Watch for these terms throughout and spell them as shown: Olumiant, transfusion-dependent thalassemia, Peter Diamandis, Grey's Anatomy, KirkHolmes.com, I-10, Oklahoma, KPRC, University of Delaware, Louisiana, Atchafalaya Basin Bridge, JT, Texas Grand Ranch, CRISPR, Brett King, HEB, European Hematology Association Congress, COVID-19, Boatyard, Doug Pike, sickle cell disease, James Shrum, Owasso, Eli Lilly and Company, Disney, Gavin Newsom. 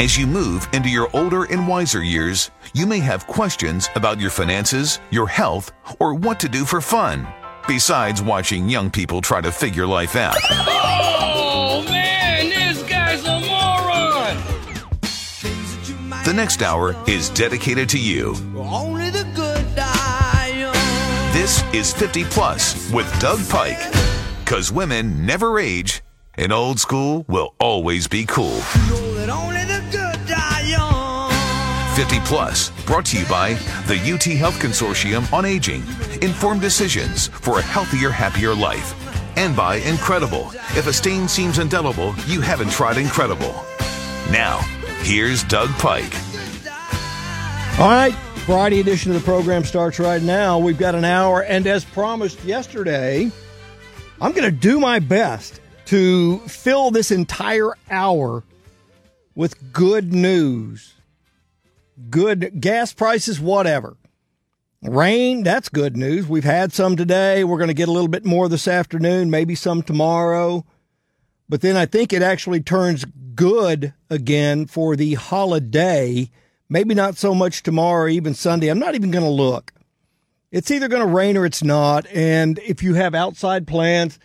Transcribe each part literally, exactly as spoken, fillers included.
As you move into your older and wiser years, you may have questions about your finances, your health, or what to do for fun, besides watching young people try to figure life out. Oh, man, this guy's a moron! The next hour is dedicated to you. Only the good die. This is fifty plus with Doug Pike, because women never age, and old school will always be cool. fifty plus, brought to you by the U T Health Consortium on Aging. Informed decisions for a healthier, happier life. And by Incredible. If a stain seems indelible, you haven't tried Incredible. Now, here's Doug Pike. All right, Friday edition of the program starts right now. We've got an hour, and as promised yesterday, I'm going to do my best to fill this entire hour with good news. Good gas prices, whatever. Rain, that's good news. We've had some today. We're going to get a little bit more this afternoon, maybe some tomorrow. But then I think it actually turns good again for the holiday. Maybe not so much tomorrow, even Sunday. I'm not even going to look. It's either going to rain or it's not. And if you have outside plans,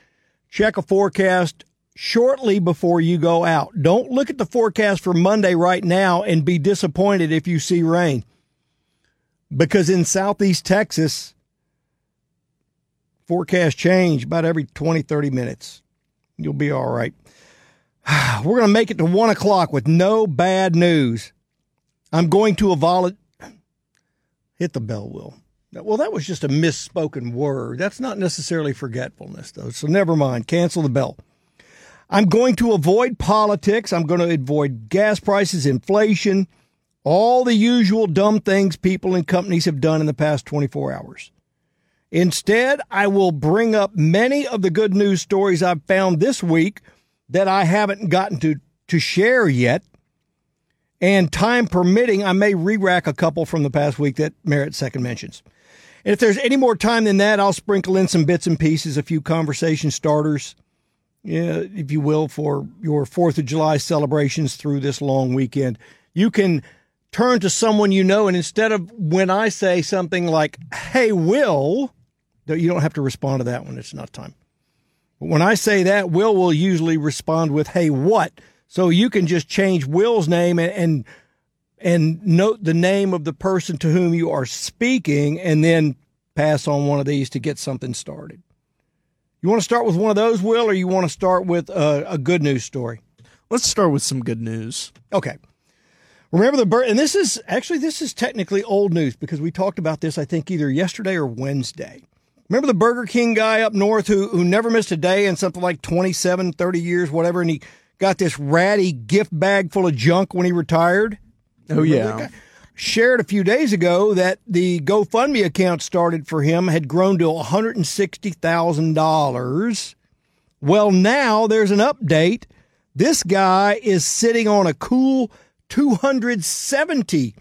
check a forecast shortly before you go out. Don't look at the forecast for Monday right now and be disappointed if you see rain. Because in southeast Texas, forecasts change about every twenty, thirty minutes. You'll be all right. We're going to make it to one o'clock with no bad news. I'm going to a volu- Hit the bell, Will. Well, that was just a misspoken word. That's not necessarily forgetfulness, though. So never mind. Cancel the bell. I'm going to avoid politics. I'm going to avoid gas prices, inflation, all the usual dumb things people and companies have done in the past twenty-four hours. Instead, I will bring up many of the good news stories I've found this week that I haven't gotten to, to share yet. And time permitting, I may re-rack a couple from the past week that merit second mentions. And if there's any more time than that, I'll sprinkle in some bits and pieces, a few conversation starters, yeah, if you will, for your fourth of July celebrations through this long weekend. You can turn to someone you know, and instead of when I say something like, hey, Will, you don't have to respond to that one. It's not time. But when I say that, Will will usually respond with, hey, what? So you can just change Will's name and, and, and note the name of the person to whom you are speaking and then pass on one of these to get something started. You want to start with one of those, Will, or you want to start with a, a good news story? Let's start with some good news. Okay. Remember the birth, and this is, actually, this is technically old news because we talked about this, I think, either yesterday or Wednesday. Remember the Burger King guy up north who, who never missed a day in something like twenty-seven, thirty years, whatever, and he got this ratty gift bag full of junk when he retired? Oh, yeah. Shared a few days ago that the GoFundMe account started for him had grown to one hundred sixty thousand dollars. Well, now there's an update. This guy is sitting on a cool two hundred seventy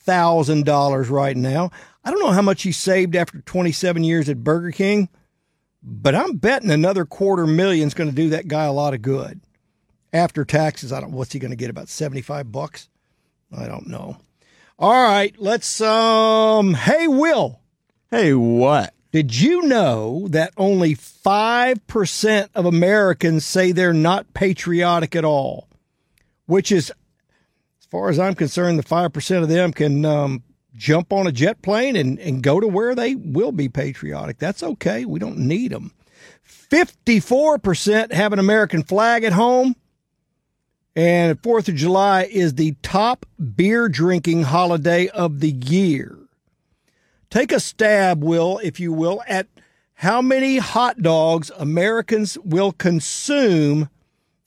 thousand dollars right now. I don't know how much he saved after twenty-seven years at Burger King, but I'm betting another quarter million is going to do that guy a lot of good. After taxes, I don't. What's he going to get, about seventy-five bucks? I don't know. All right, let's, um, hey, Will. Hey, what? Did you know that only five percent of Americans say they're not patriotic at all? Which is, as far as I'm concerned, the five percent of them can um, jump on a jet plane and, and go to where they will be patriotic. That's okay. We don't need them. fifty-four percent have an American flag at home. And fourth of July is the top beer-drinking holiday of the year. Take a stab, Will, if you will, at how many hot dogs Americans will consume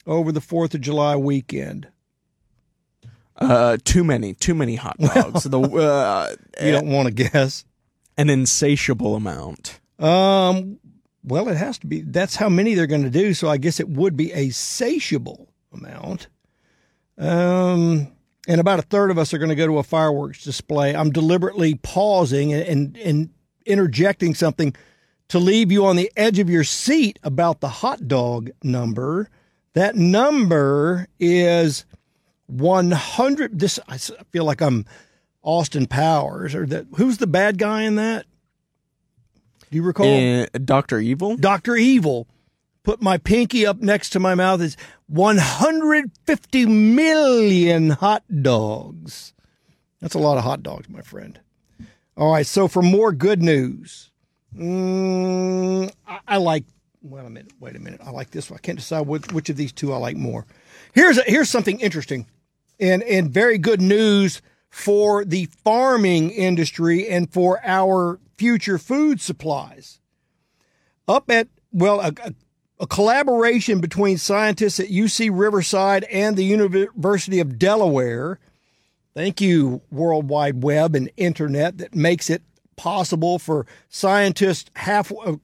over the fourth of July weekend. Uh, too many, too many hot dogs. the uh, you don't want to guess. An insatiable amount. Um, well, it has to be. That's how many they're going to do. So I guess it would be a satiable amount. Um, and about a third of us are going to go to a fireworks display. I'm deliberately pausing and and, and interjecting something to leave you on the edge of your seat about the hot dog number. That number is one hundred. This, I feel like I'm Austin Powers, or that. Who's the bad guy in that? Do you recall? Uh, Doctor Evil. Doctor Evil. Put my pinky up next to my mouth. It's one hundred fifty million hot dogs. That's a lot of hot dogs, my friend. All right. So for more good news, mm, I, I like. Wait a minute. Wait a minute. I like this one. I can't decide which, which of these two I like more. Here's a, here's something interesting, and and very good news for the farming industry and for our future food supplies. Up at, well, a, a, a collaboration between scientists at U C Riverside and the University of Delaware. Thank you, World Wide Web and Internet, that makes it possible for scientists half, uh,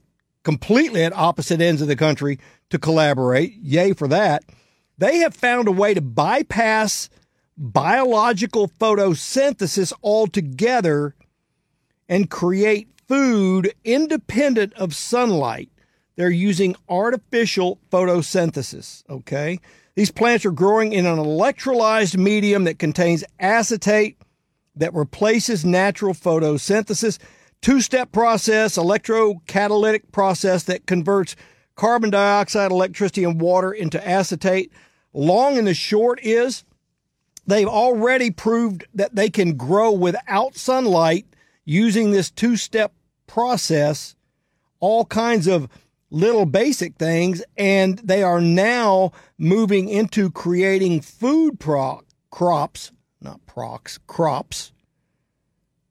completely at opposite ends of the country to collaborate. Yay for that. They have found a way to bypass biological photosynthesis altogether and create food independent of sunlight. They're using artificial photosynthesis, okay? These plants are growing in an electrolyzed medium that contains acetate that replaces natural photosynthesis. Two-step process, electrocatalytic process that converts carbon dioxide, electricity, and water into acetate. Long and the short is they've already proved that they can grow without sunlight using this two-step process, all kinds of little basic things, and they are now moving into creating food pro- crops, not procs, crops,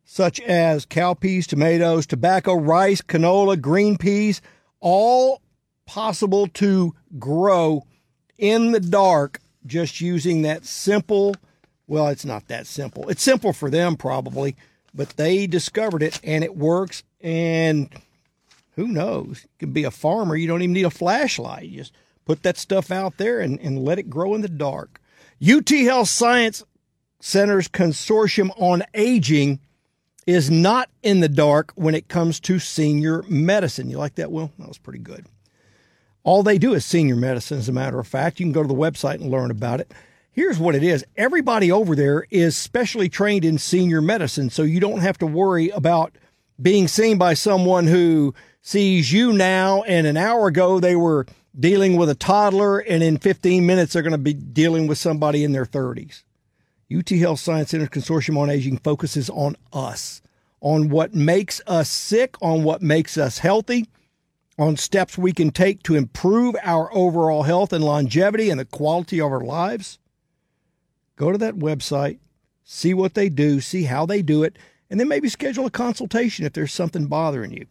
such as cowpeas, tomatoes, tobacco, rice, canola, green peas, all possible to grow in the dark just using that simple, well, it's not that simple. It's simple for them probably, but they discovered it and it works. And who knows? You can be a farmer. You don't even need a flashlight. You just put that stuff out there and, and let it grow in the dark. U T Health Science Center's Consortium on Aging is not in the dark when it comes to senior medicine. You like that, Will? That was pretty good. All they do is senior medicine, as a matter of fact. You can go to the website and learn about it. Here's what it is. Everybody over there is specially trained in senior medicine, so you don't have to worry about being seen by someone who sees you now, and an hour ago they were dealing with a toddler, and in fifteen minutes they're going to be dealing with somebody in their thirties. U T Health Science Center Consortium on Aging focuses on us, on what makes us sick, on what makes us healthy, on steps we can take to improve our overall health and longevity and the quality of our lives. Go to that website, see what they do, see how they do it, and then maybe schedule a consultation if there's something bothering you.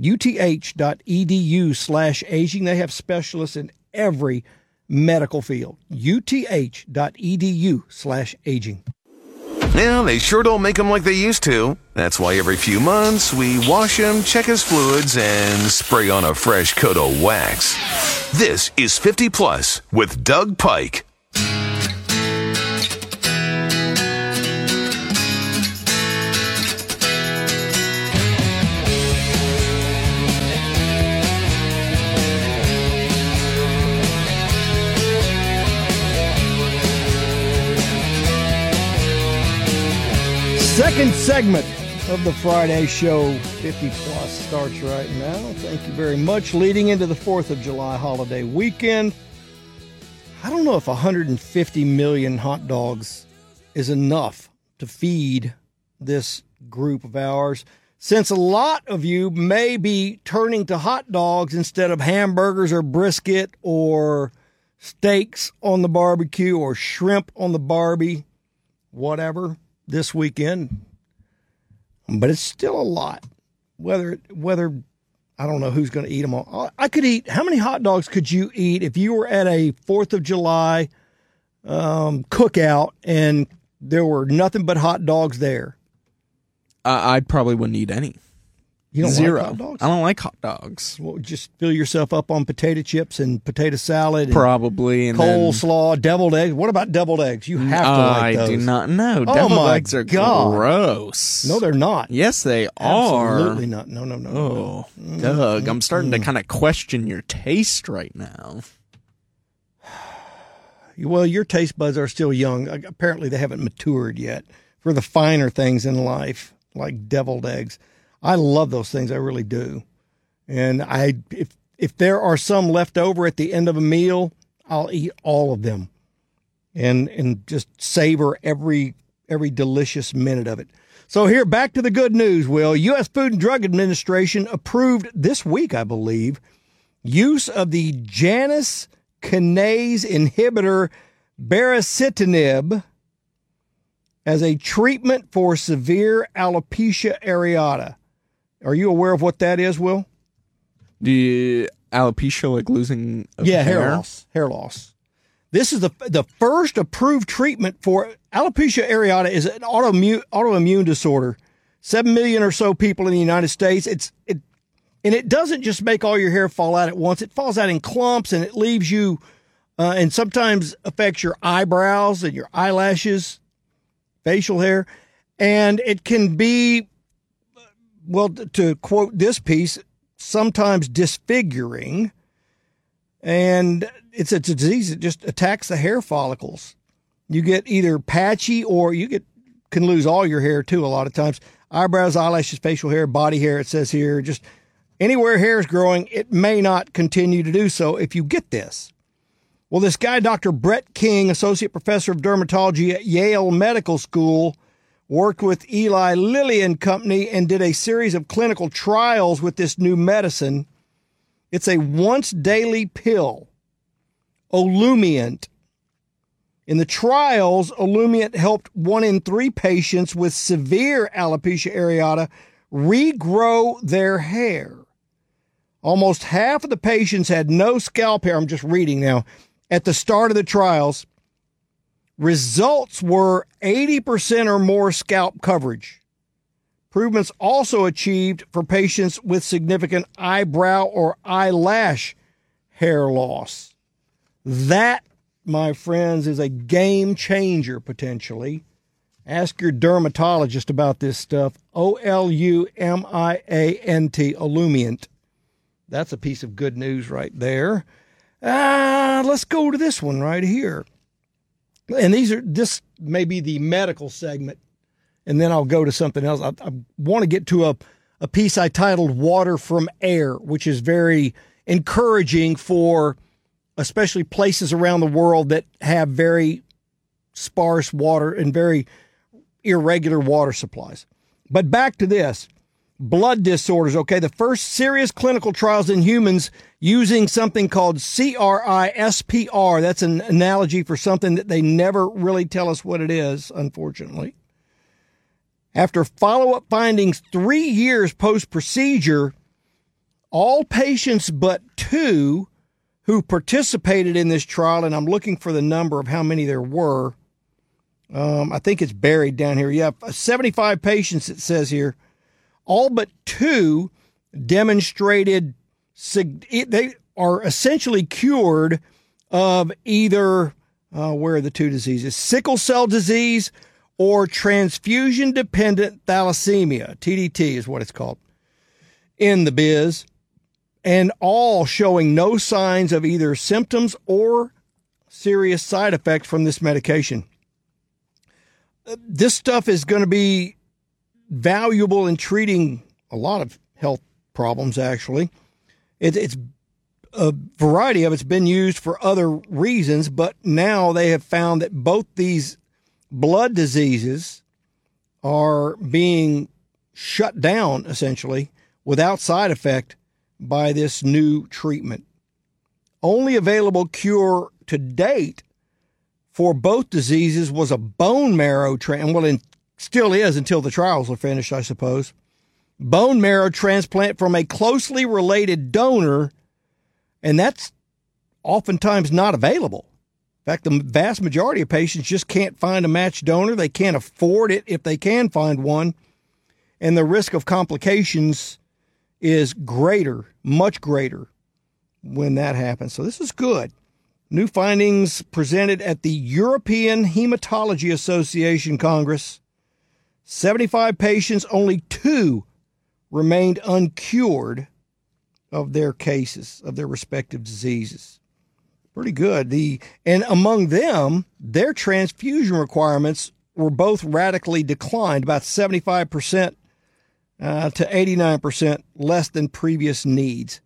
U T H dot E D U slash aging. They have specialists in every medical field. U T H dot E D U slash aging. Now, they sure don't make them like they used to. That's why every few months we wash him, check his fluids, and spray on a fresh coat of wax. This is fifty plus with Doug Pike. Second segment of the Friday show, fifty plus, starts right now. Thank you very much. Leading into the fourth of July holiday weekend, I don't know if one hundred fifty million hot dogs is enough to feed this group of ours, since a lot of you may be turning to hot dogs instead of hamburgers or brisket or steaks on the barbecue or shrimp on the barbie, whatever, this weekend. But it's still a lot. Whether, whether I don't know who's going to eat them all. I could eat, how many hot dogs could you eat if you were at a fourth of July um, cookout and there were nothing but hot dogs there. Uh, I probably wouldn't eat any. You don't Zero. Like hot dogs? I don't like hot dogs. Well, just fill yourself up on potato chips and potato salad. And probably. And coleslaw, then... deviled eggs. What about deviled eggs? You have to uh, like those. I do not know. Oh, deviled eggs are God. gross. No, they're not. Yes, they are. Absolutely not. No, no, no. Oh, no, no. Doug, mm-hmm. I'm starting to kind of question your taste right now. Well, your taste buds are still young. Apparently, they haven't matured yet for the finer things in life, like deviled eggs. I love those things. I really do. And I, if if there are some left over at the end of a meal, I'll eat all of them, and and just savor every every delicious minute of it. So here, back to the good news, Will. U S Food and Drug Administration approved this week, I believe, use of the Janus kinase inhibitor baricitinib as a treatment for severe alopecia areata. Are you aware of what that is, Will? The alopecia, like losing of yeah, hair? hair loss. Hair loss. This is the the first approved treatment for alopecia areata. Is an autoimmune autoimmune disorder. Seven million or so people in the United States. It's it, and it doesn't just make all your hair fall out at once. It falls out in clumps, and it leaves you, uh, and sometimes affects your eyebrows and your eyelashes, facial hair, and it can be. Well, to quote this piece, sometimes disfiguring, and it's a disease that just attacks the hair follicles. You get either patchy or you get can lose all your hair, too, a lot of times. Eyebrows, eyelashes, facial hair, body hair, it says here. Just anywhere hair is growing, it may not continue to do so if you get this. Well, this guy, Doctor Brett King, associate professor of dermatology at Yale Medical School, worked with Eli Lilly and Company and did a series of clinical trials with this new medicine. It's a once-daily pill, Olumiant. In the trials, Olumiant helped one in three patients with severe alopecia areata regrow their hair. Almost half of the patients had no scalp hair. I'm just reading now. At the start of the trials, results were eighty percent or more scalp coverage. Improvements also achieved for patients with significant eyebrow or eyelash hair loss. That, my friends, is a game changer potentially. Ask your dermatologist about this stuff. O L U M I A N T, Olumiant. That's a piece of good news right there. Uh, let's go to this one right here. And these are, this may be the medical segment, and then I'll go to something else. I, I want to get to a, a piece I titled Water from Air, which is very encouraging for especially places around the world that have very sparse water and very irregular water supplies. But back to this, blood disorders, okay? The first serious clinical trials in humans using something called C R I S P R. That's an analogy for something that they never really tell us what it is, unfortunately. After follow-up findings three years post-procedure, all patients but two who participated in this trial, and I'm looking for the number of how many there were. Um, I think it's buried down here. Yeah, seventy-five patients, it says here. All but two demonstrated they are essentially cured of either, uh, where are the two diseases, sickle cell disease or transfusion-dependent thalassemia. T D T is what it's called in the biz, and all showing no signs of either symptoms or serious side effects from this medication. This stuff is going to be valuable in treating a lot of health problems, actually. It, it's a variety of it's been used for other reasons, but now they have found that both these blood diseases are being shut down, essentially, without side effect by this new treatment. Only available cure to date for both diseases was a bone marrow transplant. Well, in still is until the trials are finished, I suppose. Bone marrow transplant from a closely related donor, and that's oftentimes not available. In fact, the vast majority of patients just can't find a matched donor. They can't afford it if they can find one. And the risk of complications is greater, much greater, when that happens. So this is good. New findings presented at the European Hematology Association Congress. seventy-five patients, only two remained uncured of their cases, of their respective diseases. Pretty good. The and among them, their transfusion requirements were both radically declined, about seventy-five percent uh, to eighty-nine percent less than previous needs.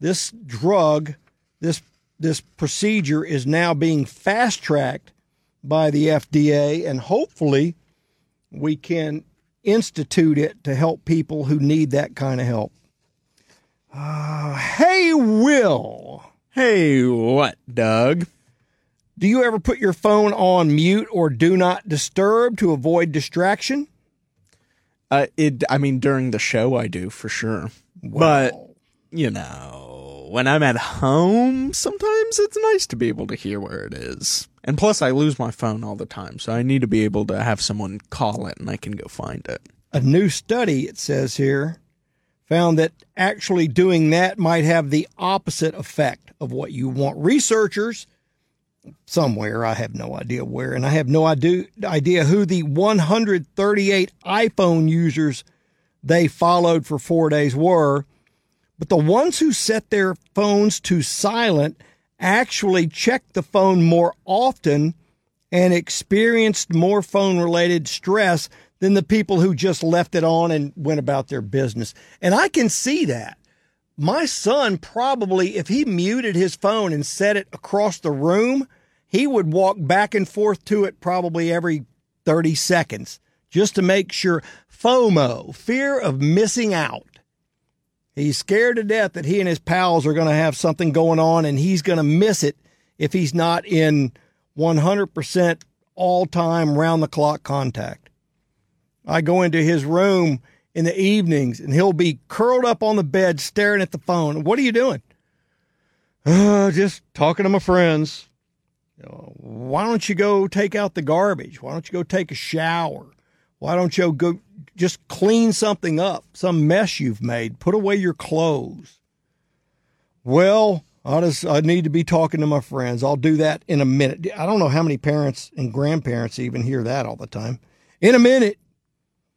This drug, this this procedure is now being fast-tracked by the F D A, and hopefully we can institute it to help people who need that kind of help. Uh, hey, Will. Hey, what, Doug? Do you ever put your phone on mute or do not disturb to avoid distraction? Uh, it. I mean, during the show, I do, for sure. Wow. But, you know, when I'm at home, sometimes it's nice to be able to hear where it is. And plus, I lose my phone all the time, so I need to be able to have someone call it and I can go find it. A new study, it says here, found that actually doing that might have the opposite effect of what you want. Researchers somewhere, I have no idea where, and I have no idea who the one hundred thirty-eight iPhone users they followed for four days were, but the ones who set their phones to silent actually checked the phone more often and experienced more phone-related stress than the people who just left it on and went about their business. And I can see that. My son probably, if he muted his phone and set it across the room, he would walk back and forth to it probably every thirty seconds just to make sure. FOMO, fear of missing out. He's scared to death that he and his pals are going to have something going on and he's going to miss it if he's not in one hundred percent all-time, round-the-clock contact. I go into his room in the evenings and he'll be curled up on the bed staring at the phone. What are you doing? Uh, just talking to my friends. Why don't you go take out the garbage? Why don't you go take a shower? Why don't you go just clean something up, some mess you've made? Put away your clothes. Well, I just I need to be talking to my friends. I'll do that in a minute. I don't know how many parents and grandparents even hear that all the time. In a minute.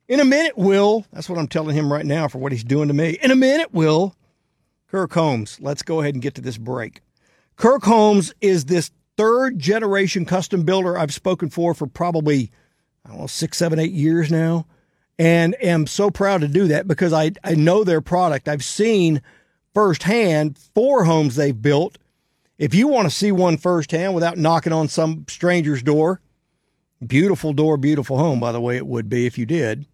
In a minute, Will. That's what I'm telling him right now for what he's doing to me. In a minute, Will. Kirk Holmes. Let's go ahead and get to this break. Kirk Holmes is this third-generation custom builder I've spoken for for probably, I don't know, six, seven, eight years now. And am so proud to do that because I, I know their product. I've seen firsthand four homes they've built. If you want to see one firsthand without knocking on some stranger's door, beautiful door, beautiful home, by the way, it would be if you did.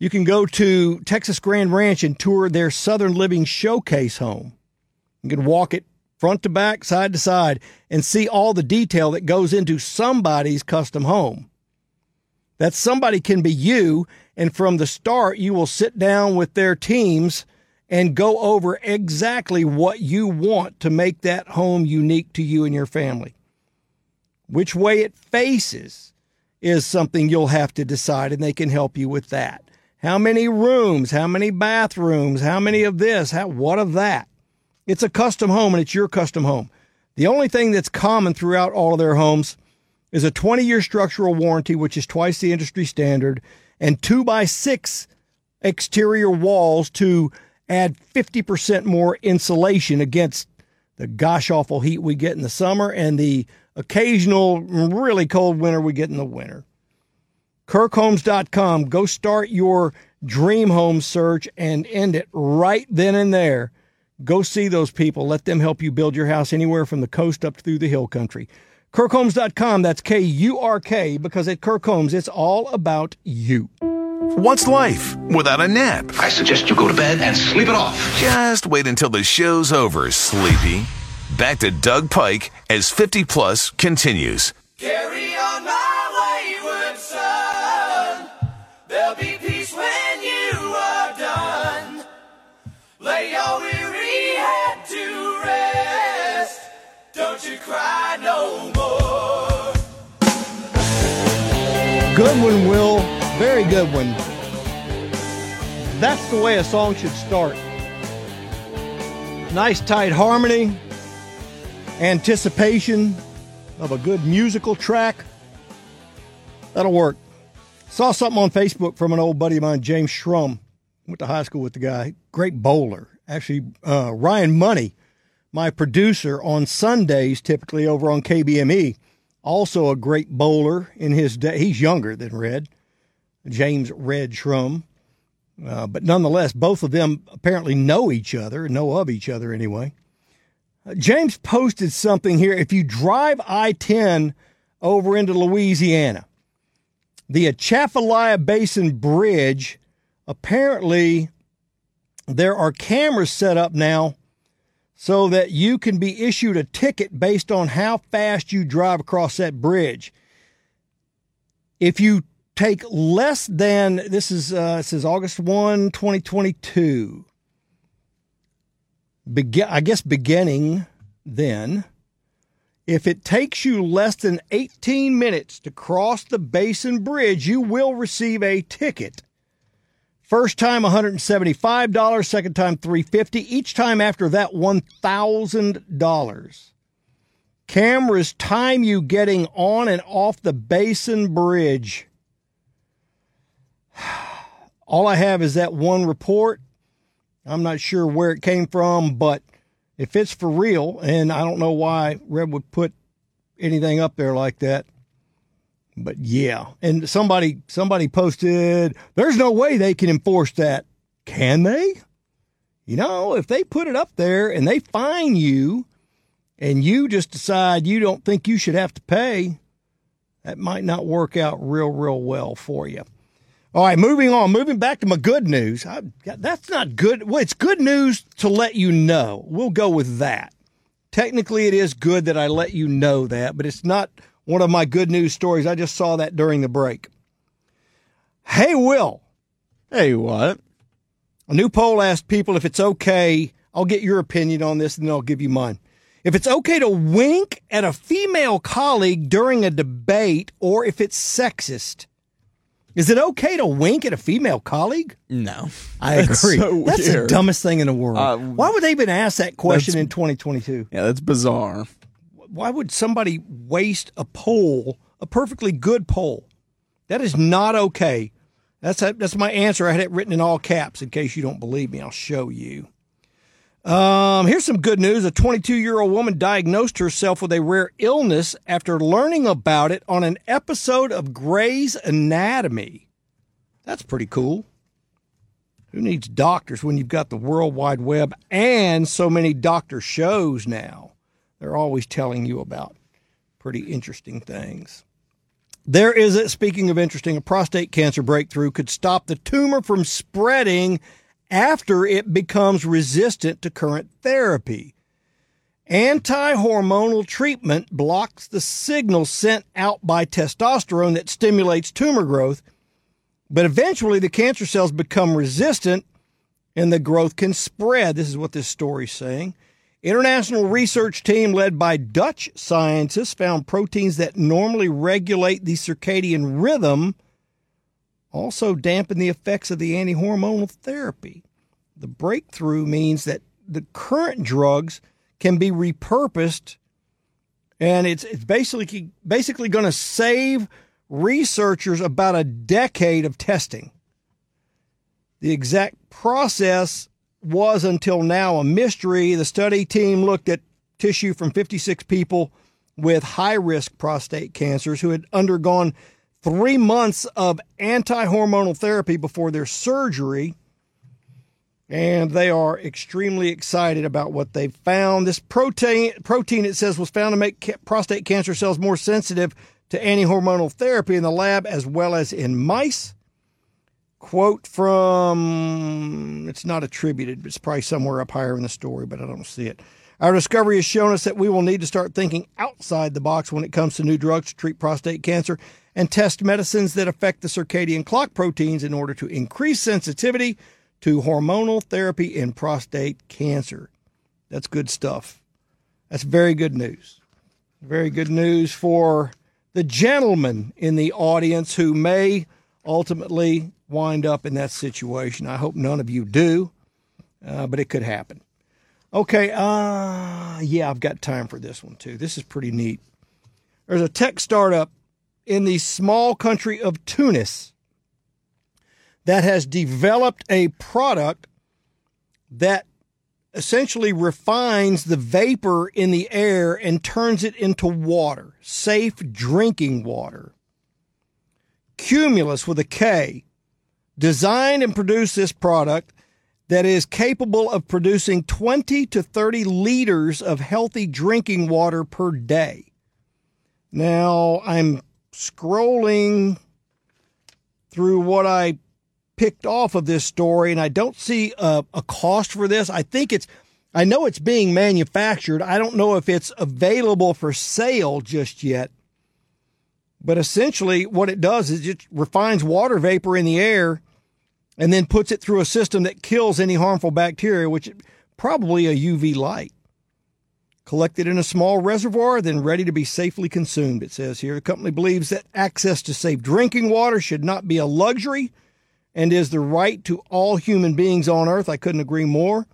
You can go to Texas Grand Ranch and tour their Southern Living Showcase home. You can walk it front to back, side to side, and see all the detail that goes into somebody's custom home. That somebody can be you, and from the start, you will sit down with their teams and go over exactly what you want to make that home unique to you and your family. Which way it faces is something you'll have to decide, and they can help you with that. How many rooms? How many bathrooms? How many of this? How, what of that? It's a custom home, and it's your custom home. The only thing that's common throughout all of their homes is a twenty-year structural warranty, which is twice the industry standard, and two by six exterior walls to add fifty percent more insulation against the gosh-awful heat we get in the summer and the occasional really cold winter we get in the winter. Kirk Holmes dot com. Go start your dream home search and end it right then and there. Go see those people. Let them help you build your house anywhere from the coast up through the hill country. Kirk Holmes dot com, that's K U R K, because at Kirk Holmes, it's all about you. What's life without a nap? I suggest you go to bed and sleep it off. Just wait until the show's over, sleepy. Back to Doug Pike as fifty plus continues. Carry on my wayward son. There'll be peace when you are done. Lay your weary head to rest. Don't you cry no more. Good one, Will. Very good one. That's the way a song should start. Nice tight harmony, anticipation of a good musical track. That'll work. Saw something on Facebook from an old buddy of mine, James Shrum. Went to high school with the guy. Great bowler. Actually, uh, Ryan Money, my producer on Sundays, typically over on K B M E, also a great bowler in his day. He's younger than Red, James Red Shrum. Uh, but nonetheless, both of them apparently know each other, know of each other anyway. Uh, James posted something here. If you drive I ten over into Louisiana, the Atchafalaya Basin Bridge, apparently there are cameras set up now so that you can be issued a ticket based on how fast you drive across that bridge. If you take less than, this is uh, it says August first, twenty twenty-two. Beg- I guess beginning then, if it takes you less than eighteen minutes to cross the Basin Bridge, you will receive a ticket. First time one hundred seventy-five dollars, second time three hundred fifty dollars, each time after that one thousand dollars. Cameras time you getting on and off the Basin Bridge. All I have is that one report. I'm not sure where it came from, but if it's for real, and I don't know why Red would put anything up there like that, but yeah. And somebody somebody posted, there's no way they can enforce that. Can they? You know, if they put it up there and they fine you, and you just decide you don't think you should have to pay, that might not work out real, real well for you. All right, moving on, moving back to my good news. I, that's not good. Well, it's good news to let you know. We'll go with that. Technically, it is good that I let you know that, but it's not one of my good news stories. I just saw that during the break. Hey, Will. Hey, what? A new poll asked people if it's okay. I'll get your opinion on this, and then I'll give you mine. If it's okay to wink at a female colleague during a debate or if it's sexist. Is it okay to wink at a female colleague? No. I agree. So that's weird. The dumbest thing in the world. Uh, Why would they even ask that question in twenty twenty-two? Yeah, that's bizarre. Why would somebody waste a poll, a perfectly good poll? That is not okay. That's a, that's my answer. I had it written in all caps in case you don't believe me. I'll show you. Um, here's some good news. A twenty-two-year-old woman diagnosed herself with a rare illness after learning about it on an episode of Grey's Anatomy. That's pretty cool. Who needs doctors when you've got the World Wide Web and so many doctor shows now? They're always telling you about pretty interesting things. There is, a, speaking of interesting, a prostate cancer breakthrough could stop the tumor from spreading after it becomes resistant to current therapy. Anti-hormonal treatment blocks the signal sent out by testosterone that stimulates tumor growth, but eventually the cancer cells become resistant and the growth can spread. This is what this story's saying. International research team led by Dutch scientists found proteins that normally regulate the circadian rhythm also dampen the effects of the anti-hormonal therapy. The breakthrough means that the current drugs can be repurposed, and it's, it's basically basically going to save researchers about a decade of testing. The exact process was until now a mystery. The study team looked at tissue from fifty-six people with high-risk prostate cancers who had undergone three months of anti-hormonal therapy before their surgery, and they are extremely excited about what they've found. This protein, protein it says, was found to make ca- prostate cancer cells more sensitive to anti-hormonal therapy in the lab as well as in mice. Quote from, it's not attributed, but it's probably somewhere up higher in the story, but I don't see it. Our discovery has shown us that we will need to start thinking outside the box when it comes to new drugs to treat prostate cancer and test medicines that affect the circadian clock proteins in order to increase sensitivity to hormonal therapy in prostate cancer. That's good stuff. That's very good news. Very good news for the gentleman in the audience who may ultimately wind up in that situation. I hope none of you do, uh, but it could happen. Okay, uh, yeah, I've got time for this one, too. This is pretty neat. There's a tech startup in the small country of Tunis that has developed a product that essentially refines the vapor in the air and turns it into water, safe drinking water. Cumulus, with a K, designed and produced this product that is capable of producing twenty to thirty liters of healthy drinking water per day. Now, I'm scrolling through what I picked off of this story, and I don't see a, a cost for this. I think it's, I know it's being manufactured. I don't know if it's available for sale just yet. But essentially, what it does is it refines water vapor in the air and then puts it through a system that kills any harmful bacteria, which is probably a U V light. Collected in a small reservoir, then ready to be safely consumed, it says here. The company believes that access to safe drinking water should not be a luxury and is the right to all human beings on Earth. I couldn't agree more.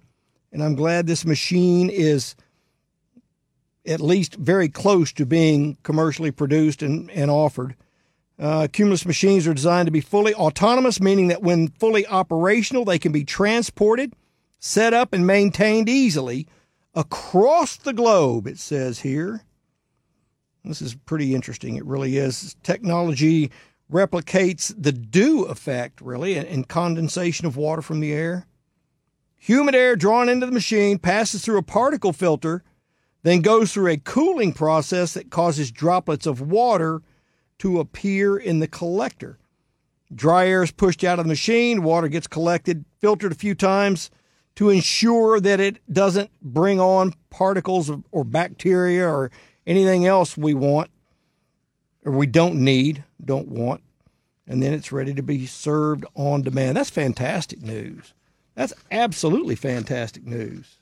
And I'm glad this machine is at least very close to being commercially produced and, and offered. Uh, Cumulus machines are designed to be fully autonomous, meaning that when fully operational, they can be transported, set up, and maintained easily across the globe, it says here. This is pretty interesting. It really is. Technology replicates the dew effect, really, and condensation of water from the air. Humid air drawn into the machine passes through a particle filter, then goes through a cooling process that causes droplets of water to appear in the collector. Dry air is pushed out of the machine. Water gets collected, filtered a few times to ensure that it doesn't bring on particles or bacteria or anything else we want or we don't need, don't want. And then it's ready to be served on demand. That's fantastic news. That's absolutely fantastic news.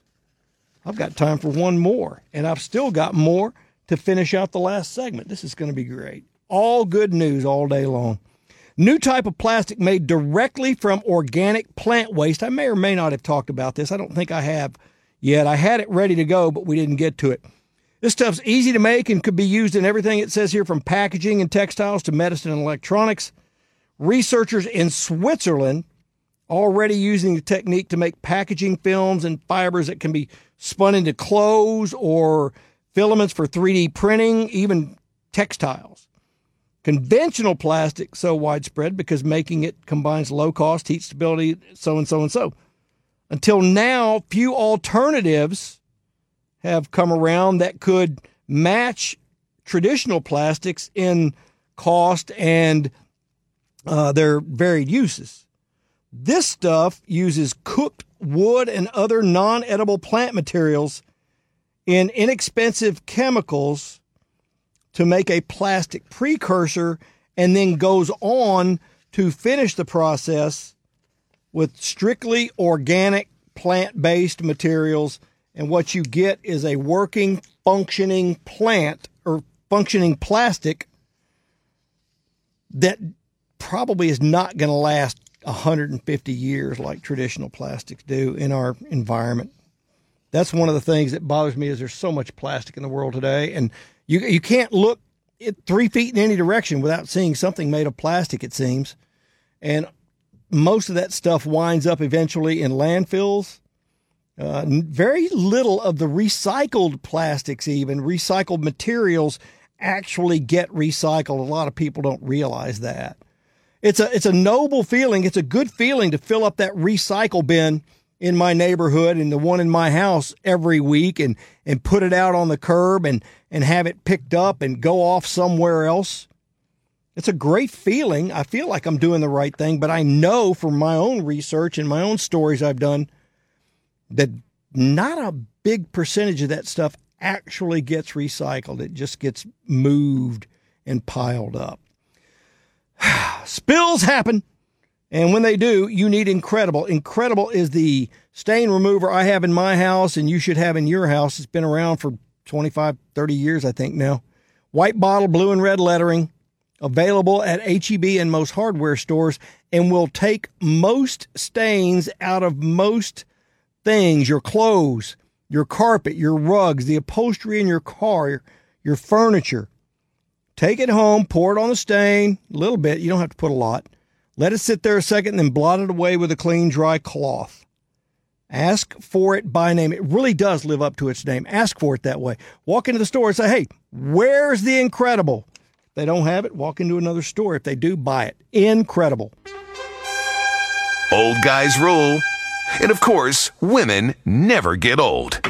I've got time for one more, and I've still got more to finish out the last segment. This is going to be great. All good news all day long. New type of plastic made directly from organic plant waste. I may or may not have talked about this. I don't think I have yet. I had it ready to go, but we didn't get to it. This stuff's easy to make and could be used in everything it says here, from packaging and textiles to medicine and electronics. Researchers in Switzerland already using the technique to make packaging films and fibers that can be spun into clothes or filaments for three D printing, even textiles. Conventional plastic so widespread because making it combines low cost, heat stability, so and so and so. Until now, few alternatives have come around that could match traditional plastics in cost and uh, their varied uses. This stuff uses cooked wood and other non-edible plant materials in inexpensive chemicals to make a plastic precursor, and then goes on to finish the process with strictly organic plant-based materials. And what you get is a working, functioning plant or functioning plastic that probably is not going to last one hundred fifty years like traditional plastics do in our environment. That's one of the things that bothers me, is there's so much plastic in the world today, and you you can't look at three feet in any direction without seeing something made of plastic, it seems. And most of that stuff winds up eventually in landfills. Uh, very little of the recycled plastics, even recycled materials, actually get recycled. A lot of people don't realize that. It's a it's a noble feeling. It's a good feeling to fill up that recycle bin in my neighborhood and the one in my house every week, and, and put it out on the curb and, and have it picked up and go off somewhere else. It's a great feeling. I feel like I'm doing the right thing, but I know from my own research and my own stories I've done that not a big percentage of that stuff actually gets recycled. It just gets moved and piled up. Spills happen. And when they do, you need Incredible. Incredible is the stain remover I have in my house and you should have in your house. It's been around for twenty-five, thirty years, I think now. White bottle, blue and red lettering, available at H E B and most hardware stores, and will take most stains out of most things, your clothes, your carpet, your rugs, the upholstery in your car, your, your furniture. Take it home, pour it on the stain, a little bit, you don't have to put a lot. Let it sit there a second and then blot it away with a clean, dry cloth. Ask for it by name. It really does live up to its name. Ask for it that way. Walk into the store and say, hey, where's the Incredible? If they don't have it, walk into another store. If they do, buy it. Incredible. Old guys rule. And of course, women never get old.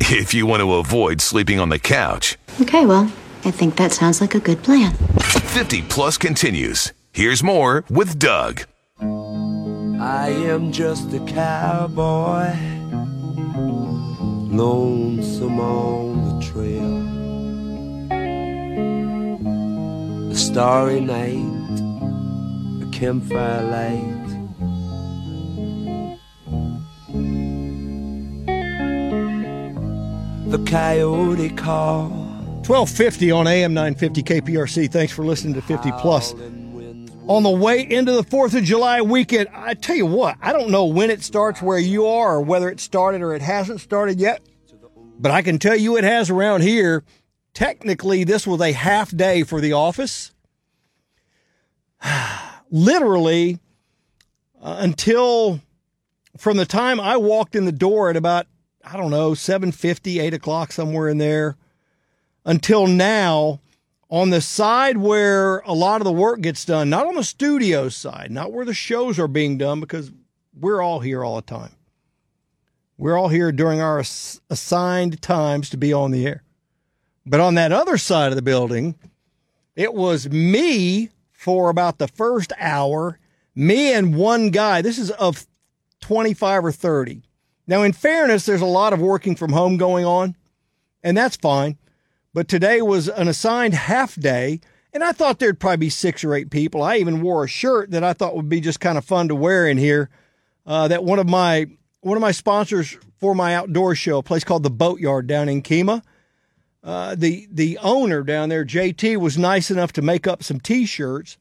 If you want to avoid sleeping on the couch. Okay, well, I think that sounds like a good plan. fifty Plus continues. Here's more with Doug. I am just a cowboy, lonesome on the trail. A starry night, a campfire light. The coyote call. twelve fifty on A M nine fifty K P R C. Thanks for listening to fifty Plus. On the way into the fourth of July weekend, I tell you what, I don't know when it starts where you are or whether it started or it hasn't started yet, but I can tell you it has around here. Technically, this was a half day for the office. Literally, uh, until from the time I walked in the door at about I don't know, seven fifty, eight o'clock, somewhere in there, until now, on the side where a lot of the work gets done, not on the studio side, not where the shows are being done, because we're all here all the time. We're all here during our ass- assigned times to be on the air. But on that other side of the building, it was me for about the first hour, me and one guy. This is of twenty-five or thirty. Now, in fairness, there's a lot of working from home going on, and that's fine. But today was an assigned half day, and I thought there'd probably be six or eight people. I even wore a shirt that I thought would be just kind of fun to wear in here, uh, that one of my one of my sponsors for my outdoor show, a place called the Boatyard down in Kima, uh, the, the owner down there, J T, was nice enough to make up some T-shirts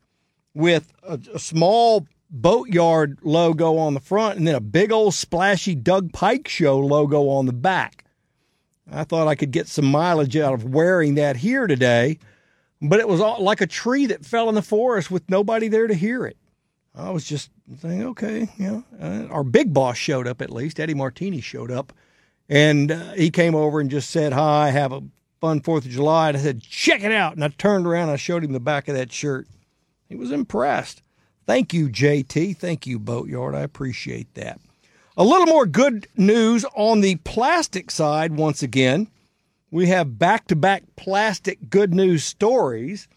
with a, a small Boatyard logo on the front and then a big old splashy Doug Pike Show logo on the back. I thought I could get some mileage out of wearing that here today, but it was all like a tree that fell in the forest with nobody there to hear it. I was just saying, okay, yeah. Uh, our big boss showed up at least. Eddie Martini showed up, and uh, he came over and just said, hi, have a fun fourth of July. And I said, check it out. And I turned around and I showed him the back of that shirt. He was impressed. Thank you, J T. Thank you, Boatyard. I appreciate that. A little more good news on the plastic side once again. We have back-to-back plastic good news stories.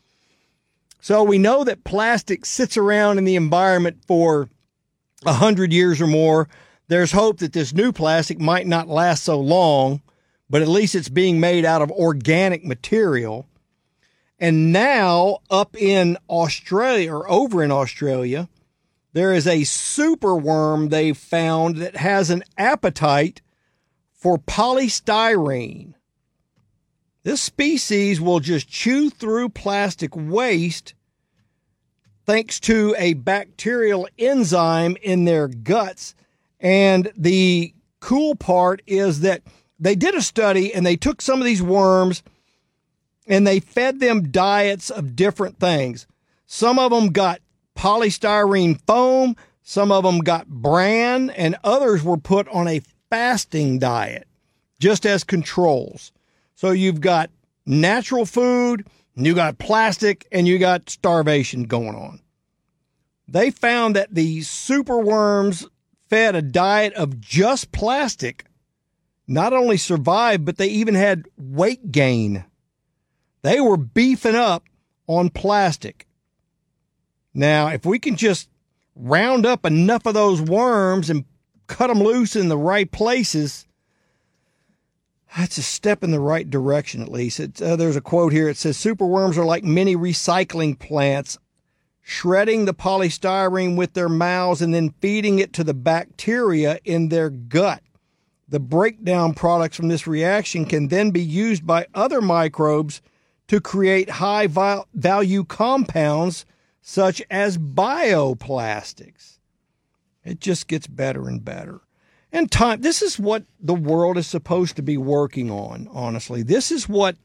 So we know that plastic sits around in the environment for one hundred years or more. There's hope that this new plastic might not last so long, but at least it's being made out of organic material. And now up in Australia, or over in Australia, there is a super worm they found that has an appetite for polystyrene. This species will just chew through plastic waste thanks to a bacterial enzyme in their guts. And the cool part is that they did a study and they took some of these worms and they fed them diets of different things. Some of them got polystyrene foam. Some of them got bran. And others were put on a fasting diet, just as controls. So you've got natural food, you got plastic, and you got starvation going on. They found that the superworms fed a diet of just plastic not only survived, but they even had weight gain. They were beefing up on plastic. Now, if we can just round up enough of those worms and cut them loose in the right places, that's a step in the right direction, at least. It's, uh, there's a quote here. It says, superworms are like mini recycling plants, shredding the polystyrene with their mouths and then feeding it to the bacteria in their gut. The breakdown products from this reaction can then be used by other microbes to create high-value compounds such as bioplastics. It just gets better and better. And time, this is what the world is supposed to be working on, honestly. This is what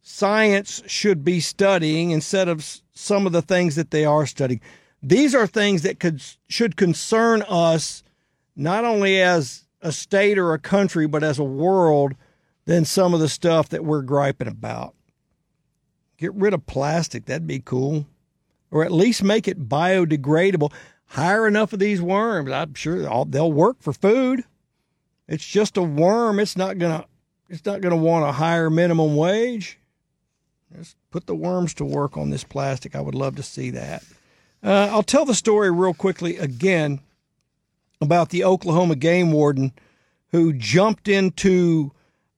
science should be studying instead of some of the things that they are studying. These are things that could should concern us not only as a state or a country, but as a world than some of the stuff that we're griping about. Get rid of plastic. That'd be cool. Or at least make it biodegradable. Hire enough of these worms. I'm sure they'll work for food. It's just a worm. It's not gonna. It's not gonna want a higher minimum wage. Just put the worms to work on this plastic. I would love to see that. Uh, I'll tell the story real quickly again about the Oklahoma game warden who jumped into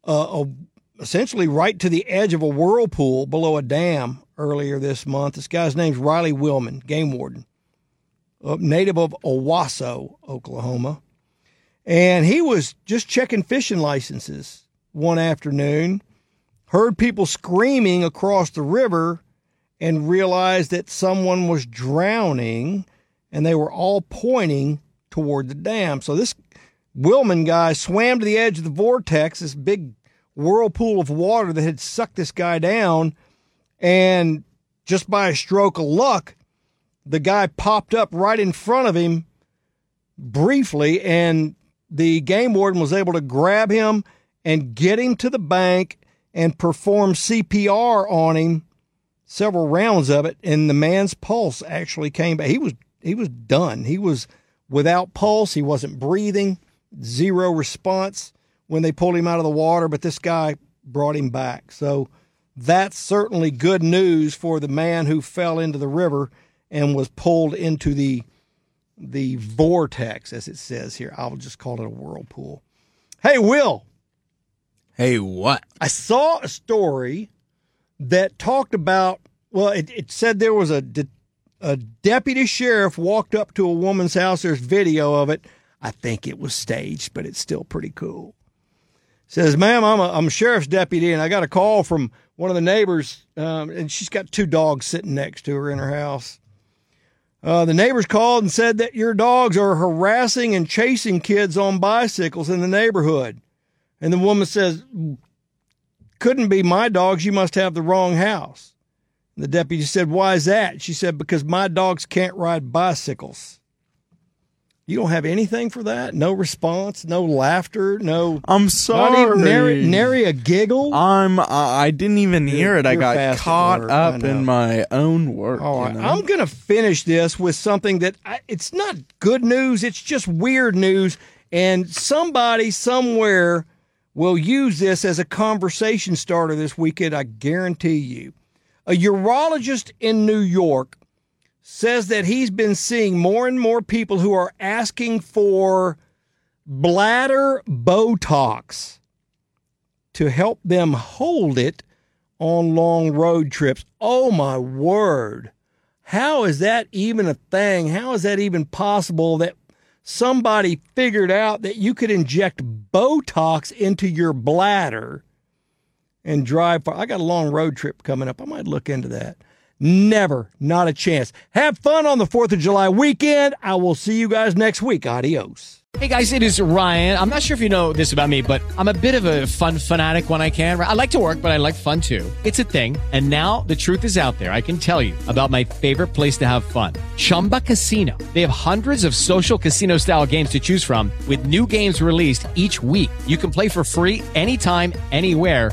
uh, a, essentially right to the edge of a whirlpool below a dam earlier this month. This guy's name's Riley Willman, game warden. Native of Owasso, Oklahoma. And he was just checking fishing licenses one afternoon, heard people screaming across the river, and realized that someone was drowning, and they were all pointing toward the dam. So this Willman guy swam to the edge of the vortex, this big whirlpool of water that had sucked this guy down, and just by a stroke of luck, the guy popped up right in front of him briefly, and the game warden was able to grab him and get him to the bank and perform C P R on him, several rounds of it, and the man's pulse actually came back. He was he was done. He was without pulse. He wasn't breathing, zero response when they pulled him out of the water, but this guy brought him back. So that's certainly good news for the man who fell into the river and was pulled into the the vortex, as it says here. I'll just call it a whirlpool. Hey, Will. Hey, what? I saw a story that talked about, well, it, it said there was a, de- a deputy sheriff walked up to a woman's house. There's video of it. I think it was staged, but it's still pretty cool. It says, ma'am, I'm a, I'm a sheriff's deputy, and I got a call from one of the neighbors, um, and she's got two dogs sitting next to her in her house. Uh, the neighbors called and said that your dogs are harassing and chasing kids on bicycles in the neighborhood. And the woman says, couldn't be my dogs. You must have the wrong house. And the deputy said, why is that? She said, because my dogs can't ride bicycles. You don't have anything for that? No response, no laughter, no... I'm sorry. Not even nary, nary a giggle? I'm, uh, I didn't even Dude, hear it. I got caught work. up in my own work. All right. You know? I'm going to finish this with something that... I, it's not good news. It's just weird news. And somebody somewhere will use this as a conversation starter this weekend, I guarantee you. A urologist in New York says that he's been seeing more and more people who are asking for bladder Botox to help them hold it on long road trips. Oh, my word. How is that even a thing? How is that even possible that somebody figured out that you could inject Botox into your bladder and drive far? I got a long road trip coming up. I might look into that. Never, not a chance. Have fun on the fourth of July weekend. I will see you guys next week. Adios. Hey, guys, it is Ryan. I'm not sure if you know this about me, but I'm a bit of a fun fanatic when I can. I like to work, but I like fun, too. It's a thing. And now the truth is out there. I can tell you about my favorite place to have fun, Chumba Casino. They have hundreds of social casino-style games to choose from with new games released each week. You can play for free anytime, anywhere,